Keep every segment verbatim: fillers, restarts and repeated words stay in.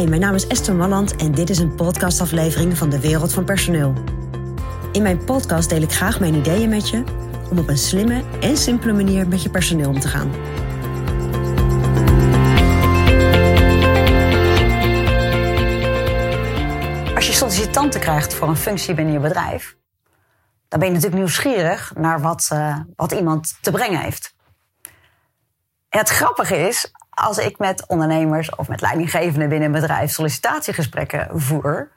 Hi, mijn naam is Esther Walland en dit is een podcastaflevering van De Wereld van Personeel. In mijn podcast deel ik graag mijn ideeën met je om op een slimme en simpele manier met je personeel om te gaan. Als je sollicitanten krijgt voor een functie binnen je bedrijf, dan ben je natuurlijk nieuwsgierig naar wat, uh, wat iemand te brengen heeft. En het grappige is, als ik met ondernemers of met leidinggevenden binnen een bedrijf sollicitatiegesprekken voer,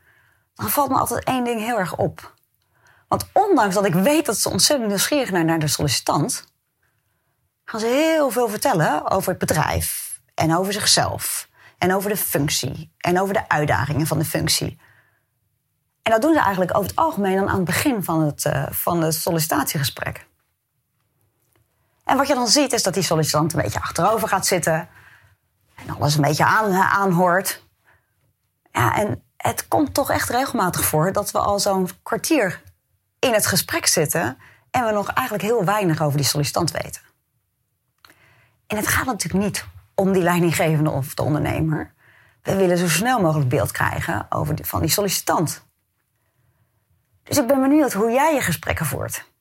dan valt me altijd één ding heel erg op. Want ondanks dat ik weet dat ze ontzettend nieuwsgierig zijn naar de sollicitant, gaan ze heel veel vertellen over het bedrijf en over zichzelf en over de functie en over de uitdagingen van de functie. En dat doen ze eigenlijk over het algemeen dan aan het begin van het, uh, van het sollicitatiegesprek. En wat je dan ziet is dat die sollicitant een beetje achterover gaat zitten en alles een beetje aan, aanhoort. Ja, en het komt toch echt regelmatig voor dat we al zo'n kwartier in het gesprek zitten en we nog eigenlijk heel weinig over die sollicitant weten. En het gaat natuurlijk niet om die leidinggevende of de ondernemer. We willen zo snel mogelijk beeld krijgen over die, van die sollicitant. Dus ik ben benieuwd hoe jij je gesprekken voert.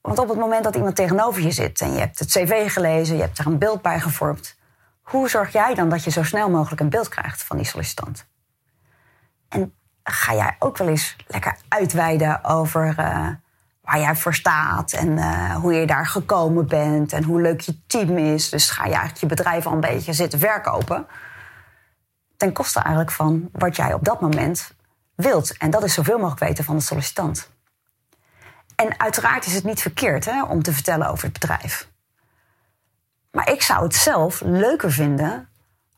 Want op het moment dat iemand tegenover je zit en je hebt het cv gelezen, je hebt er een beeld bij gevormd, hoe zorg jij dan dat je zo snel mogelijk een beeld krijgt van die sollicitant? En ga jij ook wel eens lekker uitweiden over uh, waar jij voor staat en uh, hoe je daar gekomen bent en hoe leuk je team is? Dus ga je eigenlijk je bedrijf al een beetje zitten verkopen ten koste eigenlijk van wat jij op dat moment wilt. En dat is zoveel mogelijk weten van de sollicitant. En uiteraard is het niet verkeerd hè, om te vertellen over het bedrijf. Maar ik zou het zelf leuker vinden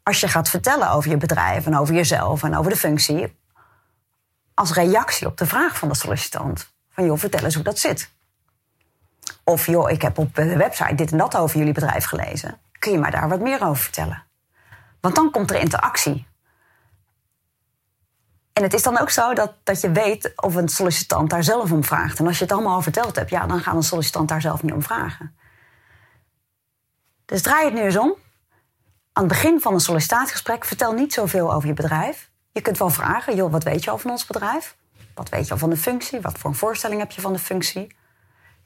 als je gaat vertellen over je bedrijf en over jezelf en over de functie als reactie op de vraag van de sollicitant. Van joh, vertel eens hoe dat zit. Of joh, ik heb op de website dit en dat over jullie bedrijf gelezen. Kun je mij daar wat meer over vertellen? Want dan komt er interactie. En het is dan ook zo dat, dat je weet of een sollicitant daar zelf om vraagt. En als je het allemaal al verteld hebt, ja, dan gaat een sollicitant daar zelf niet om vragen. Dus draai het nu eens om. Aan het begin van een sollicitatiegesprek vertel niet zoveel over je bedrijf. Je kunt wel vragen, joh, wat weet je al van ons bedrijf? Wat weet je al van de functie? Wat voor een voorstelling heb je van de functie?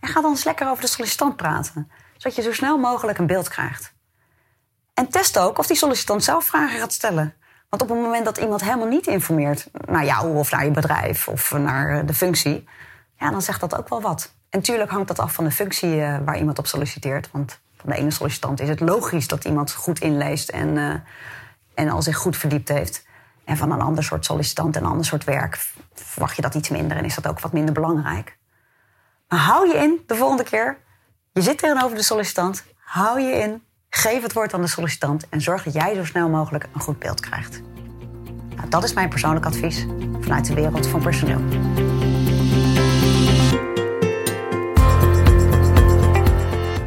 En ga dan eens lekker over de sollicitant praten. Zodat je zo snel mogelijk een beeld krijgt. En test ook of die sollicitant zelf vragen gaat stellen. Want op het moment dat iemand helemaal niet informeert naar jou of naar je bedrijf of naar de functie, ja, dan zegt dat ook wel wat. En natuurlijk hangt dat af van de functie waar iemand op solliciteert. Want van de ene sollicitant is het logisch dat iemand goed inleest en, uh, en al zich goed verdiept heeft. En van een ander soort sollicitant en een ander soort werk verwacht je dat iets minder en is dat ook wat minder belangrijk. Maar hou je in de volgende keer. Je zit tegenover de sollicitant. Hou je in. Geef het woord aan de sollicitant en zorg dat jij zo snel mogelijk een goed beeld krijgt. Nou, dat is mijn persoonlijk advies vanuit de wereld van personeel.